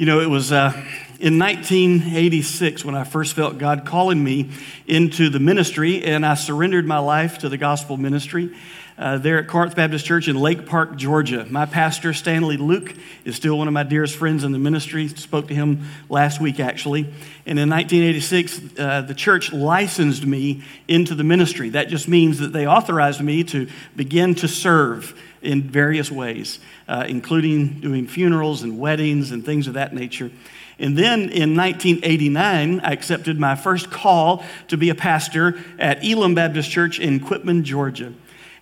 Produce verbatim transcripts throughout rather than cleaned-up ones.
You know, it was uh, in nineteen eighty-six when I first felt God calling me into the ministry, and I surrendered my life to the gospel ministry uh, there at Corinth Baptist Church in Lake Park, Georgia. My pastor, Stanley Luke, is still one of my dearest friends in the ministry. Spoke to him last week, actually. And in nineteen eighty-six, uh, the church licensed me into the ministry. That just means that they authorized me to begin to serve in various ways, uh, including doing funerals and weddings and things of that nature. And then in nineteen eighty-nine, I accepted my first call to be a pastor at Elam Baptist Church in Quitman, Georgia.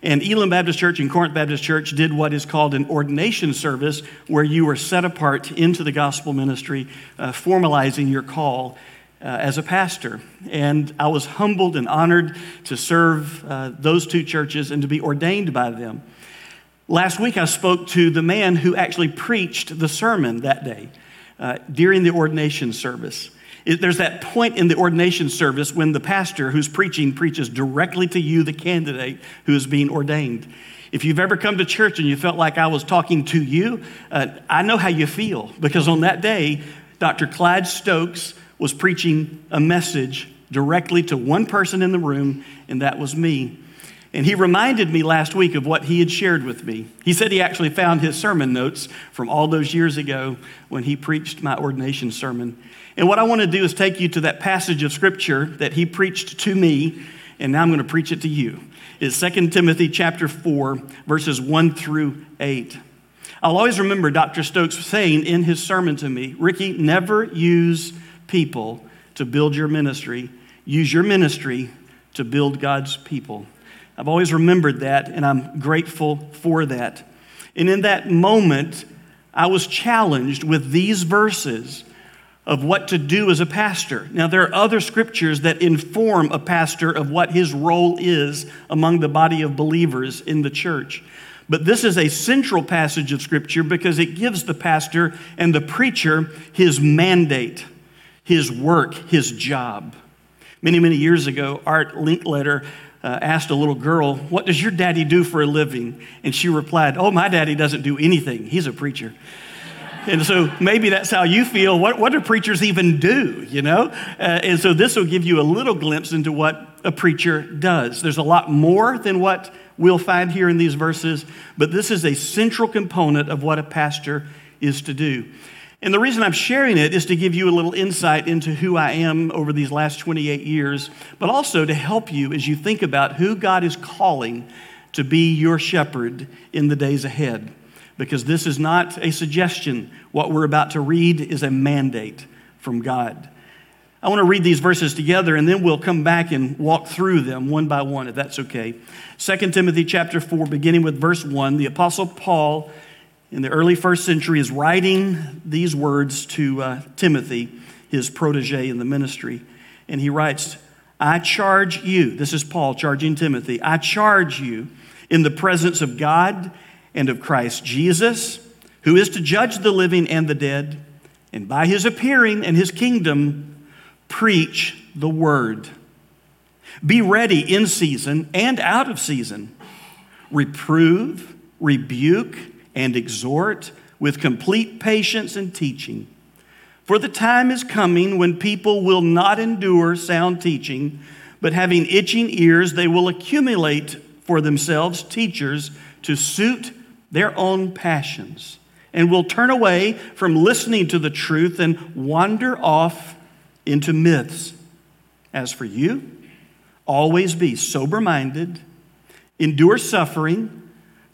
And Elam Baptist Church and Corinth Baptist Church did what is called an ordination service, where you were set apart into the gospel ministry, uh, formalizing your call Uh, as a pastor. And I was humbled and honored to serve uh, those two churches and to be ordained by them. Last week I spoke to the man who actually preached the sermon that day uh, during the ordination service. It, there's that point in the ordination service when the pastor who's preaching preaches directly to you, the candidate who is being ordained. If you've ever come to church and you felt like I was talking to you, uh, I know how you feel, because on that day, Doctor Clyde Stokes was preaching a message directly to one person in the room, and that was me. And he reminded me last week of what he had shared with me. He said he actually found his sermon notes from all those years ago when he preached my ordination sermon. And what I want to do is take you to that passage of scripture that he preached to me, and now I'm going to preach it to you. It's Second Timothy chapter four, verses one through eight. I'll always remember Doctor Stokes saying in his sermon to me, "Ricky, never use people to build your ministry. Use your ministry to build God's people." I've always remembered that, and I'm grateful for that. And in that moment, I was challenged with these verses of what to do as a pastor. Now, there are other scriptures that inform a pastor of what his role is among the body of believers in the church. But this is a central passage of scripture because it gives the pastor and the preacher his mandate, his work, his job. Many, many years ago, Art Linkletter uh, asked a little girl, "What does your daddy do for a living?" And she replied, "Oh, my daddy doesn't do anything. He's a preacher." And so maybe that's how you feel. What, what do preachers even do, you know? Uh, and so this will give you a little glimpse into what a preacher does. There's a lot more than what we'll find here in these verses, but this is a central component of what a pastor is to do. And the reason I'm sharing it is to give you a little insight into who I am over these last twenty-eight years, but also to help you as you think about who God is calling to be your shepherd in the days ahead. Because this is not a suggestion. What we're about to read is a mandate from God. I want to read these verses together, and then we'll come back and walk through them one by one, if that's okay. Second Timothy chapter four, beginning with verse one, the Apostle Paul in the early first century is writing these words to uh, Timothy, his protege in the ministry. And he writes, "I charge you," this is Paul charging Timothy, "I charge you in the presence of God and of Christ Jesus, who is to judge the living and the dead, and by his appearing and his kingdom, preach the word. Be ready in season and out of season. Reprove, rebuke, and exhort with complete patience and teaching. For the time is coming when people will not endure sound teaching, but having itching ears, they will accumulate for themselves teachers to suit their own passions, and will turn away from listening to the truth and wander off into myths. As for you, always be sober-minded, endure suffering,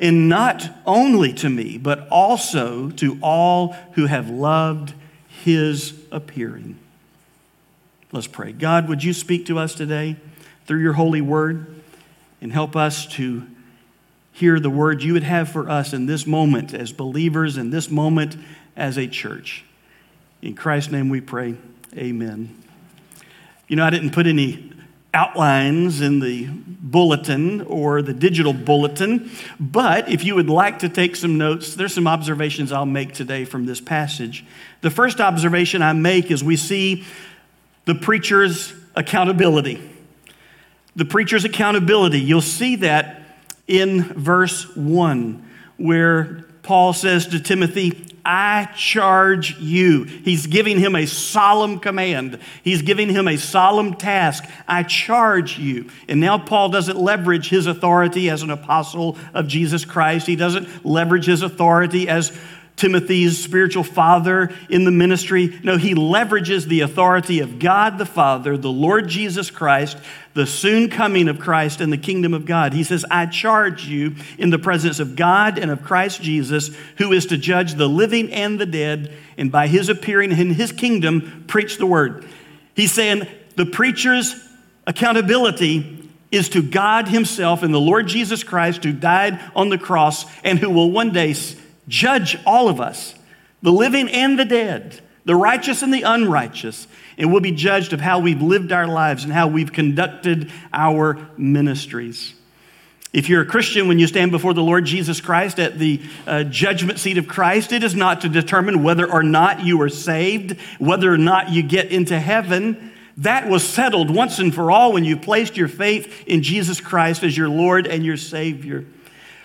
And not only to me, but also to all who have loved his appearing." Let's pray. God, would you speak to us today through your holy word and help us to hear the word you would have for us in this moment as believers, in this moment as a church. In Christ's name we pray. Amen. You know, I didn't put any outlines in the bulletin or the digital bulletin, but if you would like to take some notes, there's some observations I'll make today from this passage. The first observation I make is we see the preacher's accountability. The preacher's accountability. You'll see that in verse one, where Paul says to Timothy, I charge you. He's giving him a solemn command. He's giving him a solemn task. I charge you. And now Paul doesn't leverage his authority as an apostle of Jesus Christ. He doesn't leverage his authority as Timothy's spiritual father in the ministry. No, he leverages the authority of God the Father, the Lord Jesus Christ, the soon coming of Christ and the kingdom of God. He says, I charge you in the presence of God and of Christ Jesus, who is to judge the living and the dead, and by his appearing in his kingdom, preach the word. He's saying the preacher's accountability is to God himself and the Lord Jesus Christ, who died on the cross and who will one day judge all of us, the living and the dead, the righteous and the unrighteous, and we'll be judged of how we've lived our lives and how we've conducted our ministries. If you're a Christian, when you stand before the Lord Jesus Christ at the uh, judgment seat of Christ, it is not to determine whether or not you are saved, whether or not you get into heaven. That was settled once and for all when you placed your faith in Jesus Christ as your Lord and your Savior.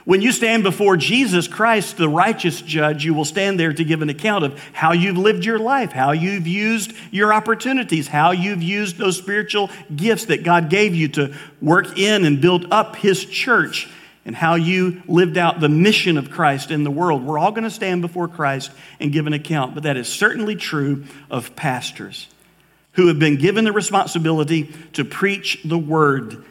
When you stand before Jesus Christ, the righteous judge, you will stand there to give an account of how you've lived your life, how you've used your opportunities, how you've used those spiritual gifts that God gave you to work in and build up his church, and how you lived out the mission of Christ in the world. We're all going to stand before Christ and give an account, but that is certainly true of pastors who have been given the responsibility to preach the word.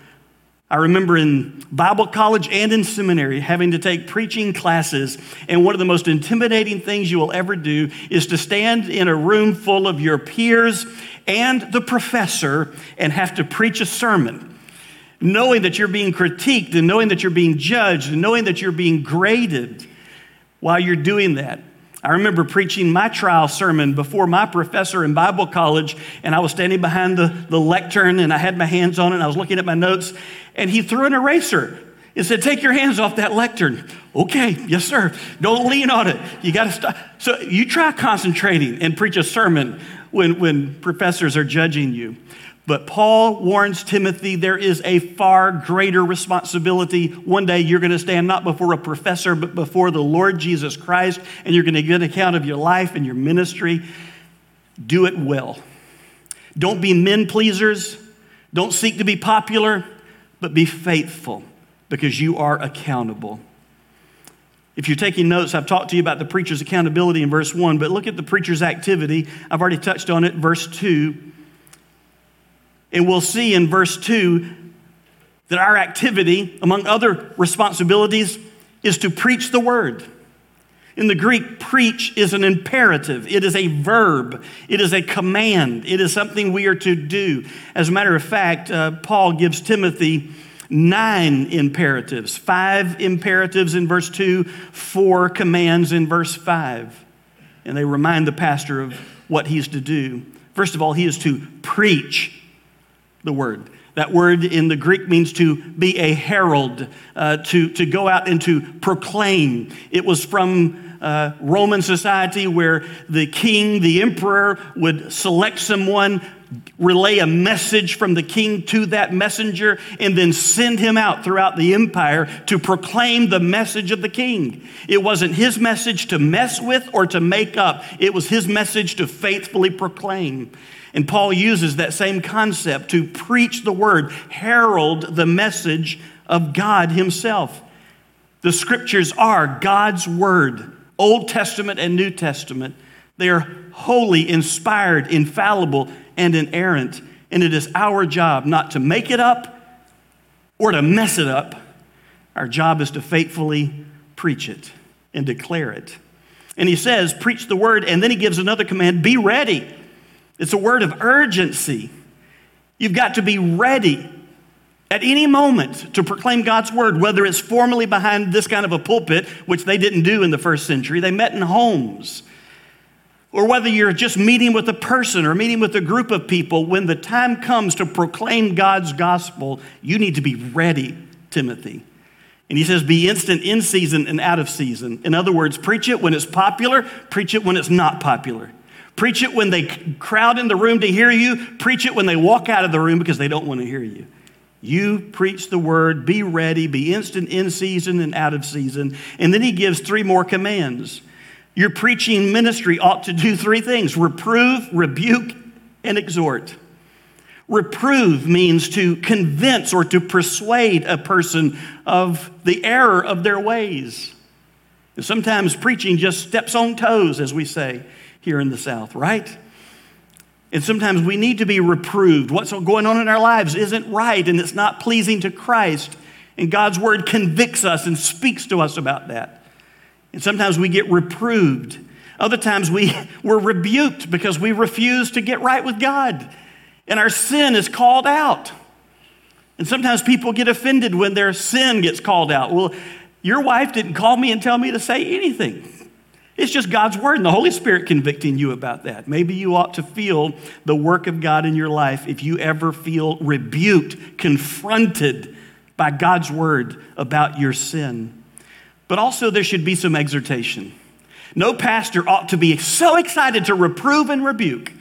I remember in Bible college and in seminary having to take preaching classes, and one of the most intimidating things you will ever do is to stand in a room full of your peers and the professor and have to preach a sermon, knowing that you're being critiqued and knowing that you're being judged and knowing that you're being graded while you're doing that. I remember preaching my trial sermon before my professor in Bible college, and I was standing behind the, the lectern, and I had my hands on it, and I was looking at my notes, and he threw an eraser and said, take your hands off that lectern. Okay, yes, sir. Don't lean on it. You got to stop. So you try concentrating and preach a sermon when, when professors are judging you. But Paul warns Timothy there is a far greater responsibility. One day you're going to stand not before a professor, but before the Lord Jesus Christ, and you're going to give an account of your life and your ministry. Do it well. Don't be men pleasers. Don't seek to be popular, but be faithful because you are accountable. If you're taking notes, I've talked to you about the preacher's accountability in verse one, but look at the preacher's activity. I've already touched on it, verse two. And we'll see in verse two that our activity, among other responsibilities, is to preach the word. In the Greek, preach is an imperative. It is a verb. It is a command. It is something we are to do. As a matter of fact, uh, Paul gives Timothy nine imperatives, five imperatives in verse two, four commands in verse five. And they remind the pastor of what he's to do. First of all, he is to preach the word. That word in the Greek means to be a herald, uh, to, to go out and to proclaim. It was from uh, Roman society where the king, the emperor, would select someone, relay a message from the king to that messenger, and then send him out throughout the empire to proclaim the message of the king. It wasn't his message to mess with or to make up. It was his message to faithfully proclaim. And Paul uses that same concept to preach the word, herald the message of God himself. The scriptures are God's word, Old Testament and New Testament. They are holy, inspired, infallible, and inerrant. And it is our job not to make it up or to mess it up. Our job is to faithfully preach it and declare it. And he says, preach the word, and then he gives another command, be ready. It's a word of urgency. You've got to be ready at any moment to proclaim God's word, whether it's formally behind this kind of a pulpit, which they didn't do in the first century. They met in homes. or whether you're just meeting with a person or meeting with a group of people, when the time comes to proclaim God's gospel, you need to be ready, Timothy. And he says, be instant in season and out of season. In other words, preach it when it's popular, preach it when it's not popular. Preach it when they crowd in the room to hear you. Preach it when they walk out of the room because they don't want to hear you. You preach the word, be ready, be instant in season and out of season. And then he gives three more commands. Your preaching ministry ought to do three things: reprove, rebuke, and exhort. Reprove means to convince or to persuade a person of the error of their ways. And sometimes preaching just steps on toes, as we say here in the South, right? And sometimes we need to be reproved. What's going on in our lives isn't right, and it's not pleasing to Christ. And God's word convicts us and speaks to us about that. And sometimes we get reproved. Other times we, we're rebuked because we refuse to get right with God. And our sin is called out. And sometimes people get offended when their sin gets called out. Well, your wife didn't call me and tell me to say anything. It's just God's word and the Holy Spirit convicting you about that. Maybe you ought to feel the work of God in your life if you ever feel rebuked, confronted by God's word about your sin. But also there should be some exhortation. No pastor ought to be so excited to reprove and rebuke.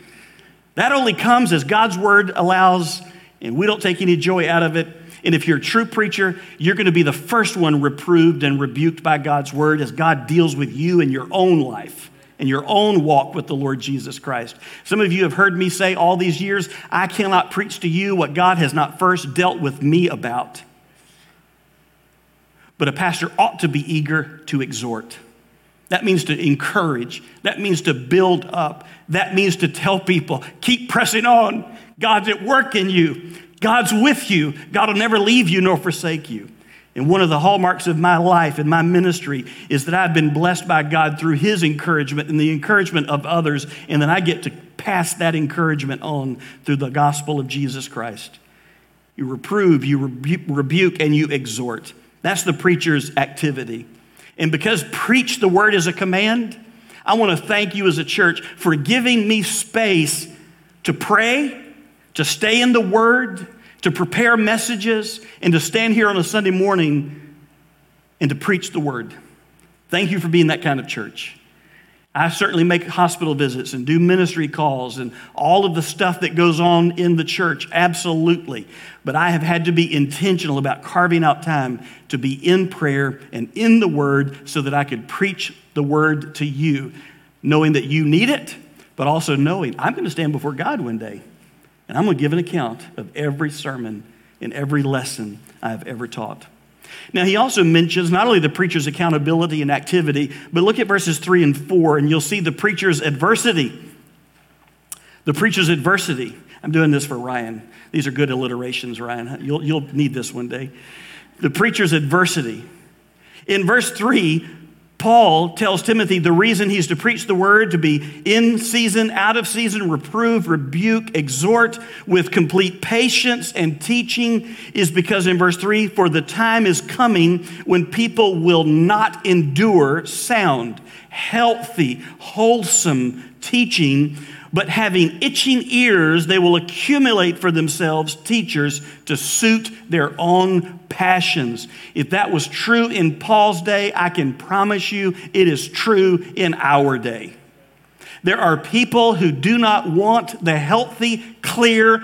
That only comes as God's word allows, and we don't take any joy out of it. And if you're a true preacher, you're going to be the first one reproved and rebuked by God's word as God deals with you in your own life and your own walk with the Lord Jesus Christ. Some of you have heard me say all these years, I cannot preach to you what God has not first dealt with me about. But a pastor ought to be eager to exhort. That means to encourage. That means to build up. That means to tell people, keep pressing on. God's at work in you. God's with you. God will never leave you nor forsake you. And one of the hallmarks of my life and my ministry is that I've been blessed by God through his encouragement and the encouragement of others, and then I get to pass that encouragement on through the gospel of Jesus Christ. You reprove, you rebu- rebuke, and you exhort. That's the preacher's activity. And because preach the word is a command, I want to thank you as a church for giving me space to pray, to stay in the word, to prepare messages, and to stand here on a Sunday morning and to preach the word. Thank you for being that kind of church. I certainly make hospital visits and do ministry calls and all of the stuff that goes on in the church, absolutely. But I have had to be intentional about carving out time to be in prayer and in the word so that I could preach the word to you, knowing that you need it, but also knowing I'm going to stand before God one day. And I'm going to give an account of every sermon and every lesson I've ever taught. Now, he also mentions not only the preacher's accountability and activity, but look at verses three and four, and you'll see the preacher's adversity. The preacher's adversity. I'm doing this for Ryan. These are good alliterations, Ryan. You'll, you'll need this one day. The preacher's adversity. In verse three, Paul tells Timothy the reason he's to preach the word, to be in season, out of season, reprove, rebuke, exhort with complete patience and teaching is because in verse three, for the time is coming when people will not endure sound, healthy, wholesome teaching, but having itching ears, they will accumulate for themselves teachers to suit their own passions. If that was true in Paul's day, I can promise you it is true in our day. There are people who do not want the healthy, clear,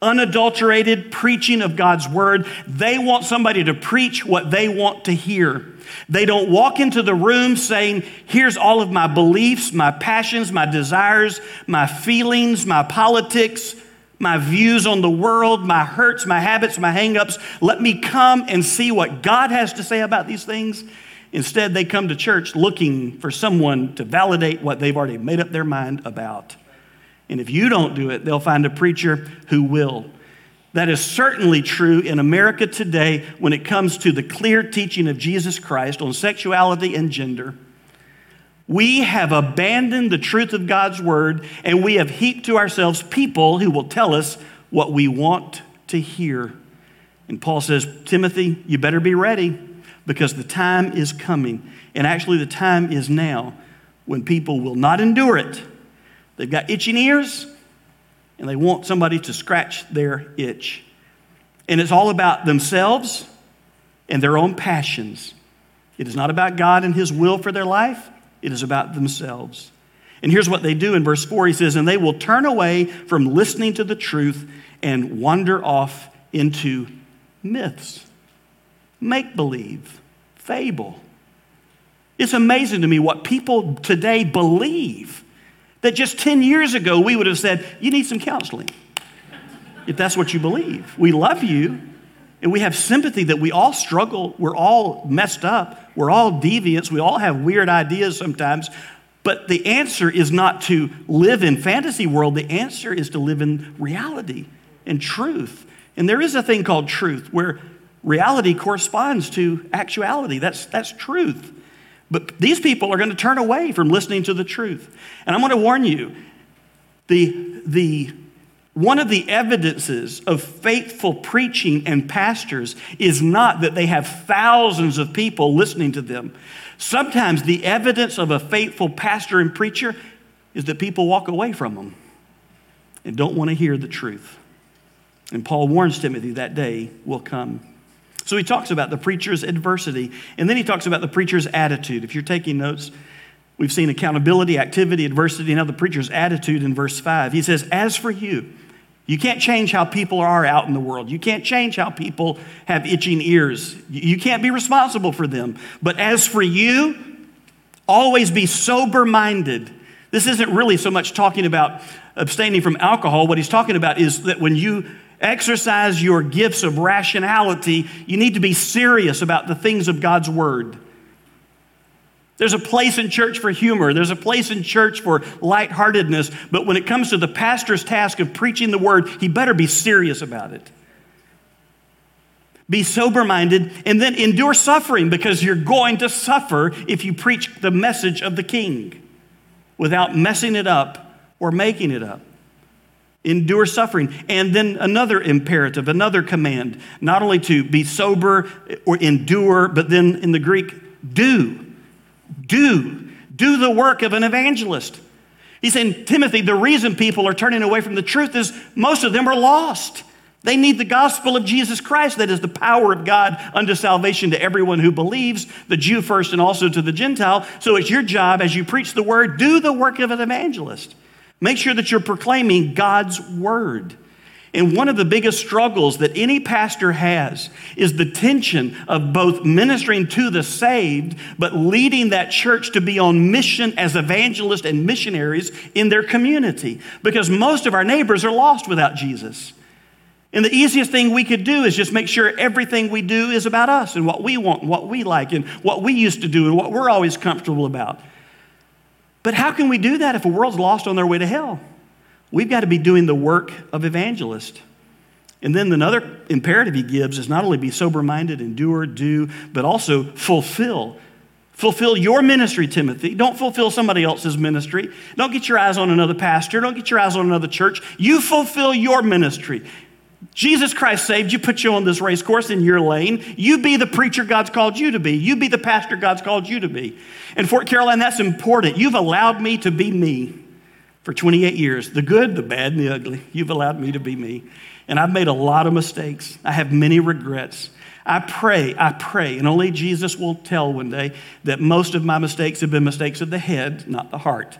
unadulterated preaching of God's word. They want somebody to preach what they want to hear. They don't walk into the room saying, here's all of my beliefs, my passions, my desires, my feelings, my politics, my views on the world, my hurts, my habits, my hangups. Let me come and see what God has to say about these things. Instead, they come to church looking for someone to validate what they've already made up their mind about. And if you don't do it, they'll find a preacher who will. That is certainly true in America today when it comes to the clear teaching of Jesus Christ on sexuality and gender. We have abandoned the truth of God's word, and we have heaped to ourselves people who will tell us what we want to hear. And Paul says, Timothy, you better be ready because the time is coming. And actually the time is now when people will not endure it. They've got itching ears, and they want somebody to scratch their itch. And it's all about themselves and their own passions. It is not about God and his will for their life. It is about themselves. And here's what they do in verse four. He says, and they will turn away from listening to the truth and wander off into myths, make-believe, fable. It's amazing to me what people today believe that just ten years ago we would have said, you need some counseling if that's what you believe. We love you, and we have sympathy that we all struggle. We're all messed up. We're all deviants. We all have weird ideas sometimes. But the answer is not to live in fantasy world. The answer is to live in reality and truth. And there is a thing called truth where reality corresponds to actuality. That's, that's truth. But these people are going to turn away from listening to the truth. And I'm going to warn you, the, the one of the evidences of faithful preaching and pastors is not that they have thousands of people listening to them. Sometimes the evidence of a faithful pastor and preacher is that people walk away from them and don't want to hear the truth. And Paul warns Timothy that day will come. So he talks about the preacher's adversity, and then he talks about the preacher's attitude. If you're taking notes, we've seen accountability, activity, adversity, and now the preacher's attitude in verse five. He says, as for you, you can't change how people are out in the world. You can't change how people have itching ears. You can't be responsible for them. But as for you, always be sober-minded. This isn't really so much talking about abstaining from alcohol. What he's talking about is that when you exercise your gifts of rationality, you need to be serious about the things of God's word. There's a place in church for humor. There's a place in church for lightheartedness. But when it comes to the pastor's task of preaching the word, he better be serious about it. Be sober-minded and then endure suffering, because you're going to suffer if you preach the message of the King without messing it up or making it up. Endure suffering. And then another imperative, another command, not only to be sober or endure, but then in the Greek, do. Do, do the work of an evangelist. He's saying, Timothy, the reason people are turning away from the truth is most of them are lost. They need the gospel of Jesus Christ, that is the power of God unto salvation to everyone who believes, the Jew first and also to the Gentile. So it's your job as you preach the word, do the work of an evangelist. Make sure that you're proclaiming God's word. And one of the biggest struggles that any pastor has is the tension of both ministering to the saved, but leading that church to be on mission as evangelists and missionaries in their community, because most of our neighbors are lost without Jesus. And the easiest thing we could do is just make sure everything we do is about us and what we want, and what we like, and what we used to do, and what we're always comfortable about. But how can we do that if a world's lost on their way to hell? We've got to be doing the work of evangelist. And then another imperative he gives is not only be sober-minded, endure, do, but also fulfill. Fulfill your ministry, Timothy. Don't fulfill somebody else's ministry. Don't get your eyes on another pastor. Don't get your eyes on another church. You fulfill your ministry. Jesus Christ saved you, put you on this race course in your lane. You be the preacher God's called you to be. You be the pastor God's called you to be. And Fort Caroline, that's important. You've allowed me to be me. For twenty-eight years, the good, the bad, and the ugly, you've allowed me to be me. And I've made a lot of mistakes. I have many regrets. I pray, I pray, and only Jesus will tell one day that most of my mistakes have been mistakes of the head, not the heart.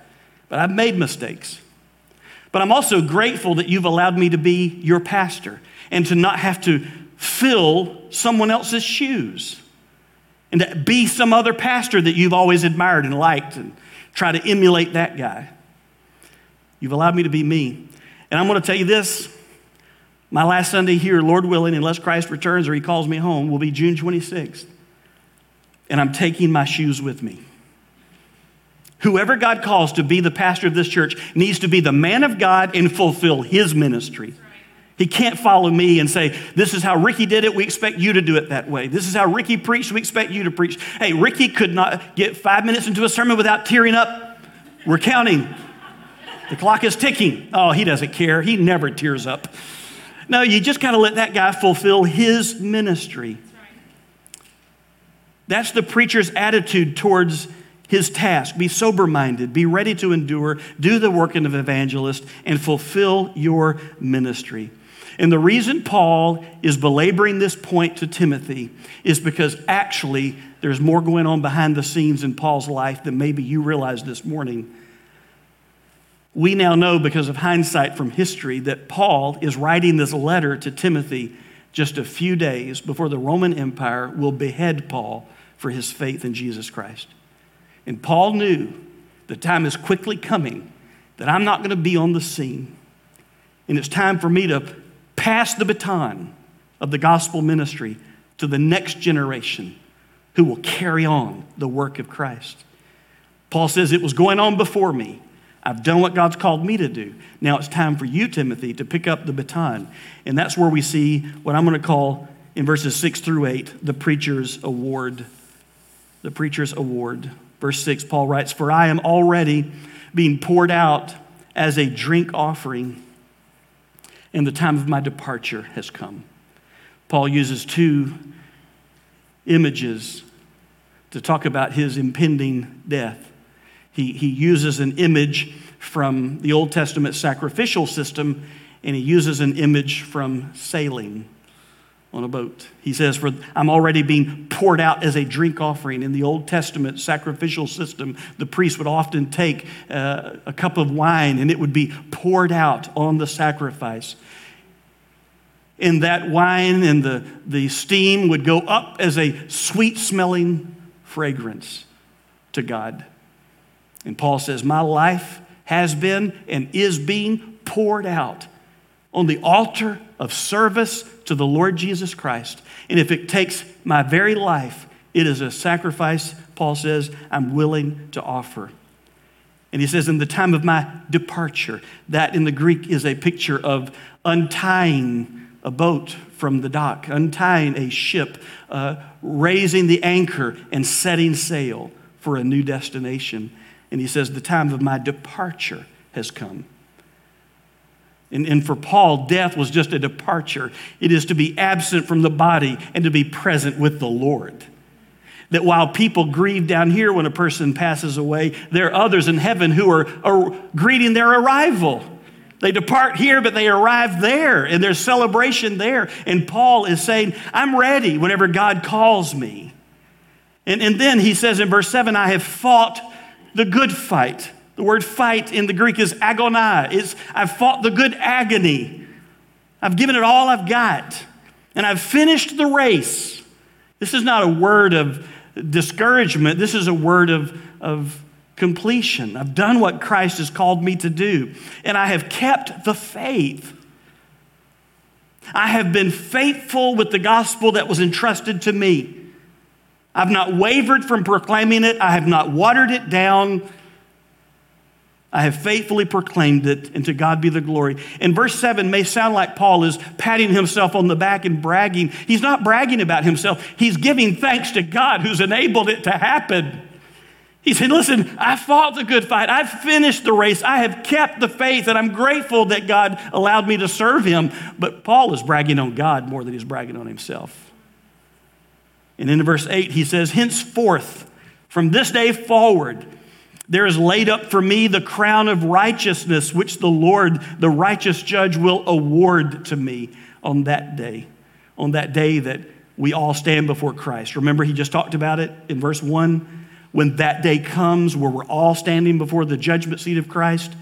But I've made mistakes. But I'm also grateful that you've allowed me to be your pastor and to not have to fill someone else's shoes and to be some other pastor that you've always admired and liked and try to emulate that guy. You've allowed me to be me. And I'm going to tell you this. My last Sunday here, Lord willing, unless Christ returns or he calls me home, will be June twenty-sixth. And I'm taking my shoes with me. Whoever God calls to be the pastor of this church needs to be the man of God and fulfill his ministry. He can't follow me and say, this is how Ricky did it. We expect you to do it that way. This is how Ricky preached. We expect you to preach. Hey, Ricky could not get five minutes into a sermon without tearing up. We're counting. The clock is ticking. Oh, he doesn't care. He never tears up. No, you just got to let that guy fulfill his ministry. That's right. That's the preacher's attitude towards his task. Be sober-minded, be ready to endure, do the work of an evangelist, and fulfill your ministry. And the reason Paul is belaboring this point to Timothy is because actually there's more going on behind the scenes in Paul's life than maybe you realize this morning. We now know because of hindsight from history that Paul is writing this letter to Timothy just a few days before the Roman Empire will behead Paul for his faith in Jesus Christ. And Paul knew the time is quickly coming that I'm not going to be on the scene. And it's time for me to pass the baton of the gospel ministry to the next generation who will carry on the work of Christ. Paul says, it was going on before me. I've done what God's called me to do. Now it's time for you, Timothy, to pick up the baton. And that's where we see what I'm going to call in verses six through eight, the preacher's award. The preacher's award. Verse six, Paul writes, "For I am already being poured out as a drink offering, and the time of my departure has come." Paul uses two images to talk about his impending death. He, he uses an image from the Old Testament sacrificial system, and he uses an image from sailing on a boat. He says, "For I'm already being poured out as a drink offering." In the Old Testament sacrificial system, the priest would often take uh, a cup of wine, and it would be poured out on the sacrifice. And that wine and the, the steam would go up as a sweet-smelling fragrance to God. And Paul says, my life has been and is being poured out on the altar of service to the Lord Jesus Christ. And if it takes my very life, it is a sacrifice, Paul says, I'm willing to offer. And he says, in the time of my departure, that in the Greek is a picture of untying a boat from the dock, untying a ship, uh, raising the anchor and setting sail for a new destination. And he says, the time of my departure has come. And, and for Paul, death was just a departure. It is to be absent from the body and to be present with the Lord. That while people grieve down here when a person passes away, there are others in heaven who are, are greeting their arrival. They depart here, but they arrive there, and there's celebration there. And Paul is saying, I'm ready whenever God calls me. And, and then he says in verse seven, I have fought the good fight. The word fight in the Greek is agonia. It's, I've fought the good agony. I've given it all I've got. And I've finished the race. This is not a word of discouragement. This is a word of, of completion. I've done what Christ has called me to do. And I have kept the faith. I have been faithful with the gospel that was entrusted to me. I've not wavered from proclaiming it. I have not watered it down. I have faithfully proclaimed it, and to God be the glory. And verse seven may sound like Paul is patting himself on the back and bragging. He's not bragging about himself. He's giving thanks to God who's enabled it to happen. He said, listen, I fought the good fight. I've finished the race. I have kept the faith, and I'm grateful that God allowed me to serve him. But Paul is bragging on God more than he's bragging on himself. And in verse eight, he says, henceforth, from this day forward, there is laid up for me the crown of righteousness, which the Lord, the righteous judge, will award to me on that day, on that day that we all stand before Christ. Remember, he just talked about it in verse one. When that day comes where we're all standing before the judgment seat of Christ,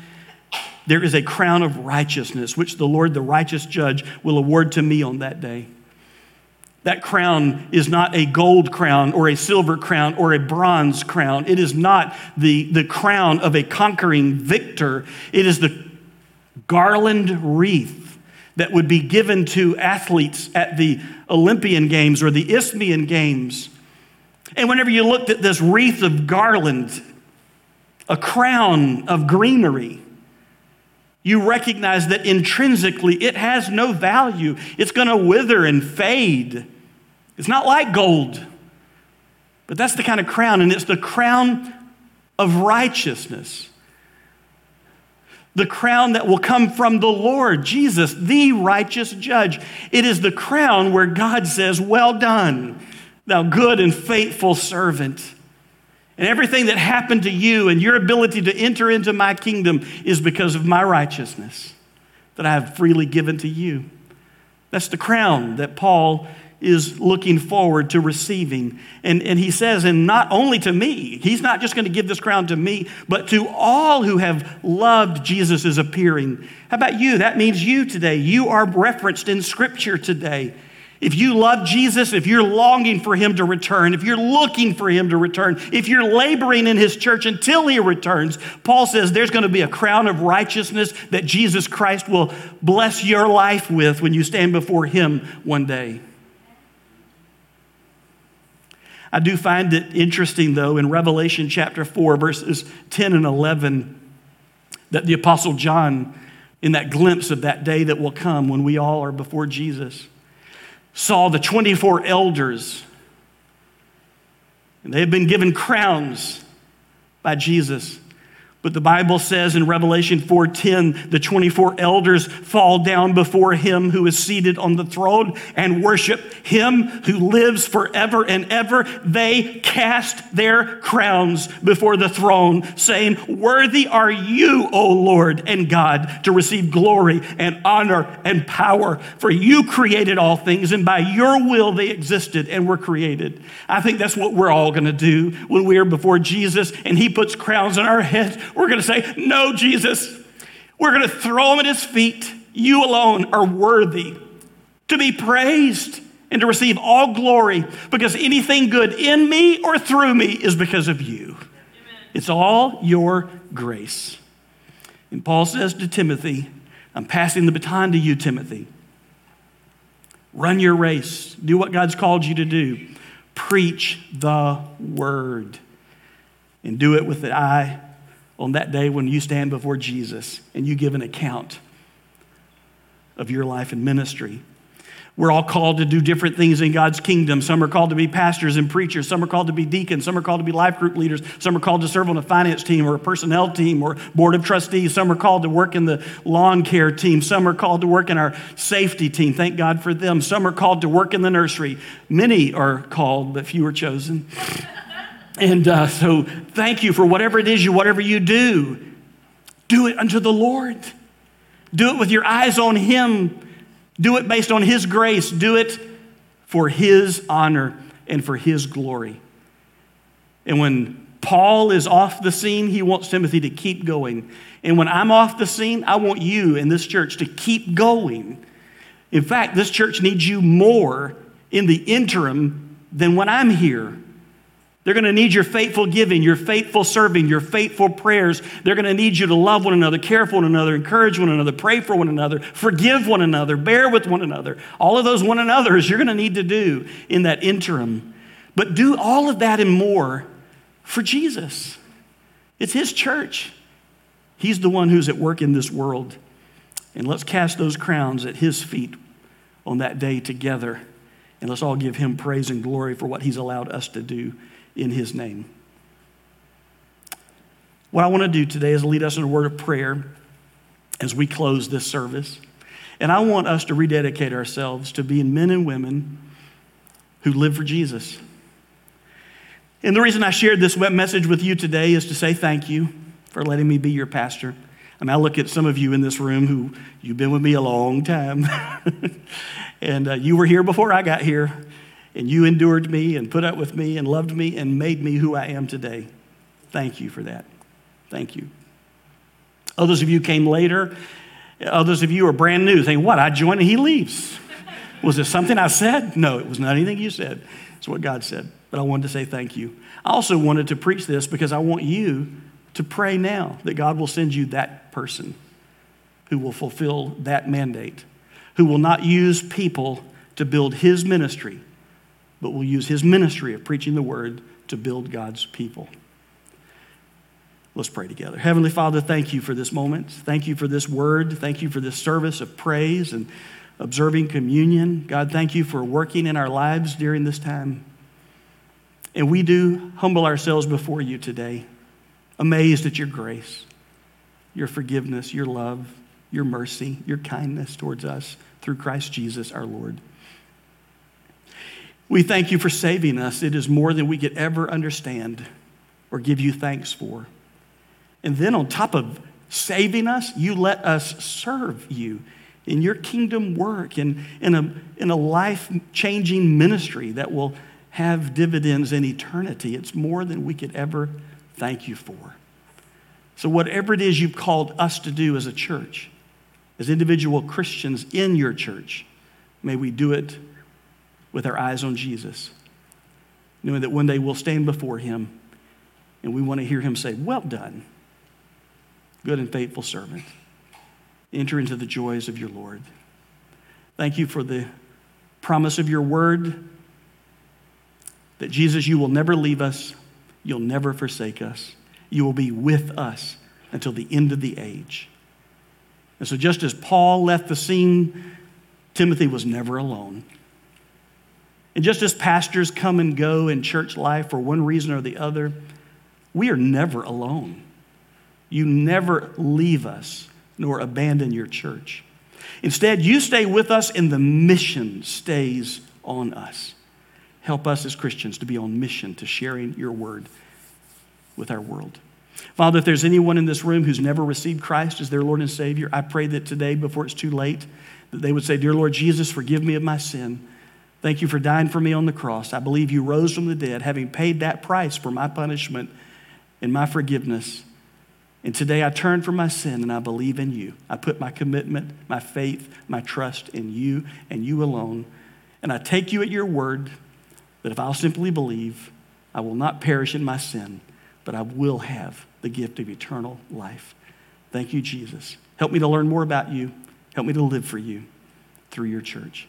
there is a crown of righteousness, which the Lord, the righteous judge, will award to me on that day. That crown is not a gold crown or a silver crown or a bronze crown. It is not the, the crown of a conquering victor. It is the garland wreath that would be given to athletes at the Olympian Games or the Isthmian Games. And whenever you looked at this wreath of garland, a crown of greenery, you recognize that intrinsically it has no value. It's going to wither and fade. It's not like gold, but that's the kind of crown, and it's the crown of righteousness. The crown that will come from the Lord, Jesus, the righteous judge. It is the crown where God says, well done, thou good and faithful servant. And everything that happened to you and your ability to enter into my kingdom is because of my righteousness that I have freely given to you. That's the crown that Paul is looking forward to receiving. And, and he says, and not only to me, he's not just going to give this crown to me, but to all who have loved Jesus' appearing. How about you? That means you today. You are referenced in Scripture today. If you love Jesus, if you're longing for him to return, if you're looking for him to return, if you're laboring in his church until he returns, Paul says there's going to be a crown of righteousness that Jesus Christ will bless your life with when you stand before him one day. I do find it interesting, though, in Revelation chapter four, verses ten and eleven, that the Apostle John, in that glimpse of that day that will come when we all are before Jesus, saw the twenty-four elders. And they have been given crowns by Jesus. But the Bible says in Revelation four ten, the twenty-four elders fall down before him who is seated on the throne and worship him who lives forever and ever. They cast their crowns before the throne, saying, "Worthy are you, O Lord and God, to receive glory and honor and power, for you created all things, and by your will they existed and were created." I think that's what we're all going to do when we are before Jesus and he puts crowns on our heads. We're going to say, "No, Jesus." We're going to throw him at his feet. You alone are worthy to be praised and to receive all glory, because anything good in me or through me is because of you. Amen. It's all your grace. And Paul says to Timothy, I'm passing the baton to you, Timothy. Run your race. Do what God's called you to do. Preach the word. And do it with the eye on that day when you stand before Jesus and you give an account of your life and ministry. We're all called to do different things in God's kingdom. Some are called to be pastors and preachers. Some are called to be deacons. Some are called to be life group leaders. Some are called to serve on a finance team or a personnel team or board of trustees. Some are called to work in the lawn care team. Some are called to work in our safety team. Thank God for them. Some are called to work in the nursery. Many are called, but few are chosen. And uh, so thank you for whatever it is you, whatever you do, do it unto the Lord. Do it with your eyes on him. Do it based on his grace. Do it for his honor and for his glory. And when Paul is off the scene, he wants Timothy to keep going. And when I'm off the scene, I want you in this church to keep going. In fact, this church needs you more in the interim than when I'm here. They're going to need your faithful giving, your faithful serving, your faithful prayers. They're going to need you to love one another, care for one another, encourage one another, pray for one another, forgive one another, bear with one another. All of those one another's you're going to need to do in that interim. But do all of that and more for Jesus. It's his church. He's the one who's at work in this world. And let's cast those crowns at his feet on that day together. And let's all give him praise and glory for what he's allowed us to do in his name. What I want to do today is lead us in a word of prayer as we close this service. And I want us to rededicate ourselves to being men and women who live for Jesus. And the reason I shared this message with you today is to say thank you for letting me be your pastor. I mean, I look at some of you in this room who you've been with me a long time. And uh, you were here before I got here. And you endured me and put up with me and loved me and made me who I am today. Thank you for that. Thank you. Others of you came later. Others of you are brand new, saying, "What? I join and he leaves." Was it something I said? No, it was not anything you said. It's what God said. But I wanted to say thank you. I also wanted to preach this because I want you to pray now that God will send you that person who will fulfill that mandate, who will not use people to build his ministry, but will use his ministry of preaching the word to build God's people. Let's pray together. Heavenly Father, thank you for this moment. Thank you for this word. Thank you for this service of praise and observing communion. God, thank you for working in our lives during this time. And we do humble ourselves before you today, amazed at your grace, your forgiveness, your love, your mercy, your kindness towards us through Christ Jesus, our Lord. We thank you for saving us. It is more than we could ever understand or give you thanks for. And then on top of saving us, you let us serve you in your kingdom work and in a, in a life-changing ministry that will have dividends in eternity. It's more than we could ever thank you for. So whatever it is you've called us to do as a church, as individual Christians in your church, may we do it with our eyes on Jesus, knowing that one day we'll stand before him and we want to hear him say, "Well done, good and faithful servant. Enter into the joys of your Lord." Thank you for the promise of your word that Jesus, you will never leave us, you'll never forsake us, you will be with us until the end of the age. And so just as Paul left the scene, Timothy was never alone. And just as pastors come and go in church life for one reason or the other, we are never alone. You never leave us nor abandon your church. Instead, you stay with us and the mission stays on us. Help us as Christians to be on mission to sharing your word with our world. Father, if there's anyone in this room who's never received Christ as their Lord and Savior, I pray that today, before it's too late, that they would say, "Dear Lord Jesus, forgive me of my sin. Thank you for dying for me on the cross. I believe you rose from the dead, having paid that price for my punishment and my forgiveness. And today I turn from my sin and I believe in you. I put my commitment, my faith, my trust in you and you alone. And I take you at your word that if I'll simply believe, I will not perish in my sin, but I will have the gift of eternal life. Thank you, Jesus. Help me to learn more about you. Help me to live for you through your church."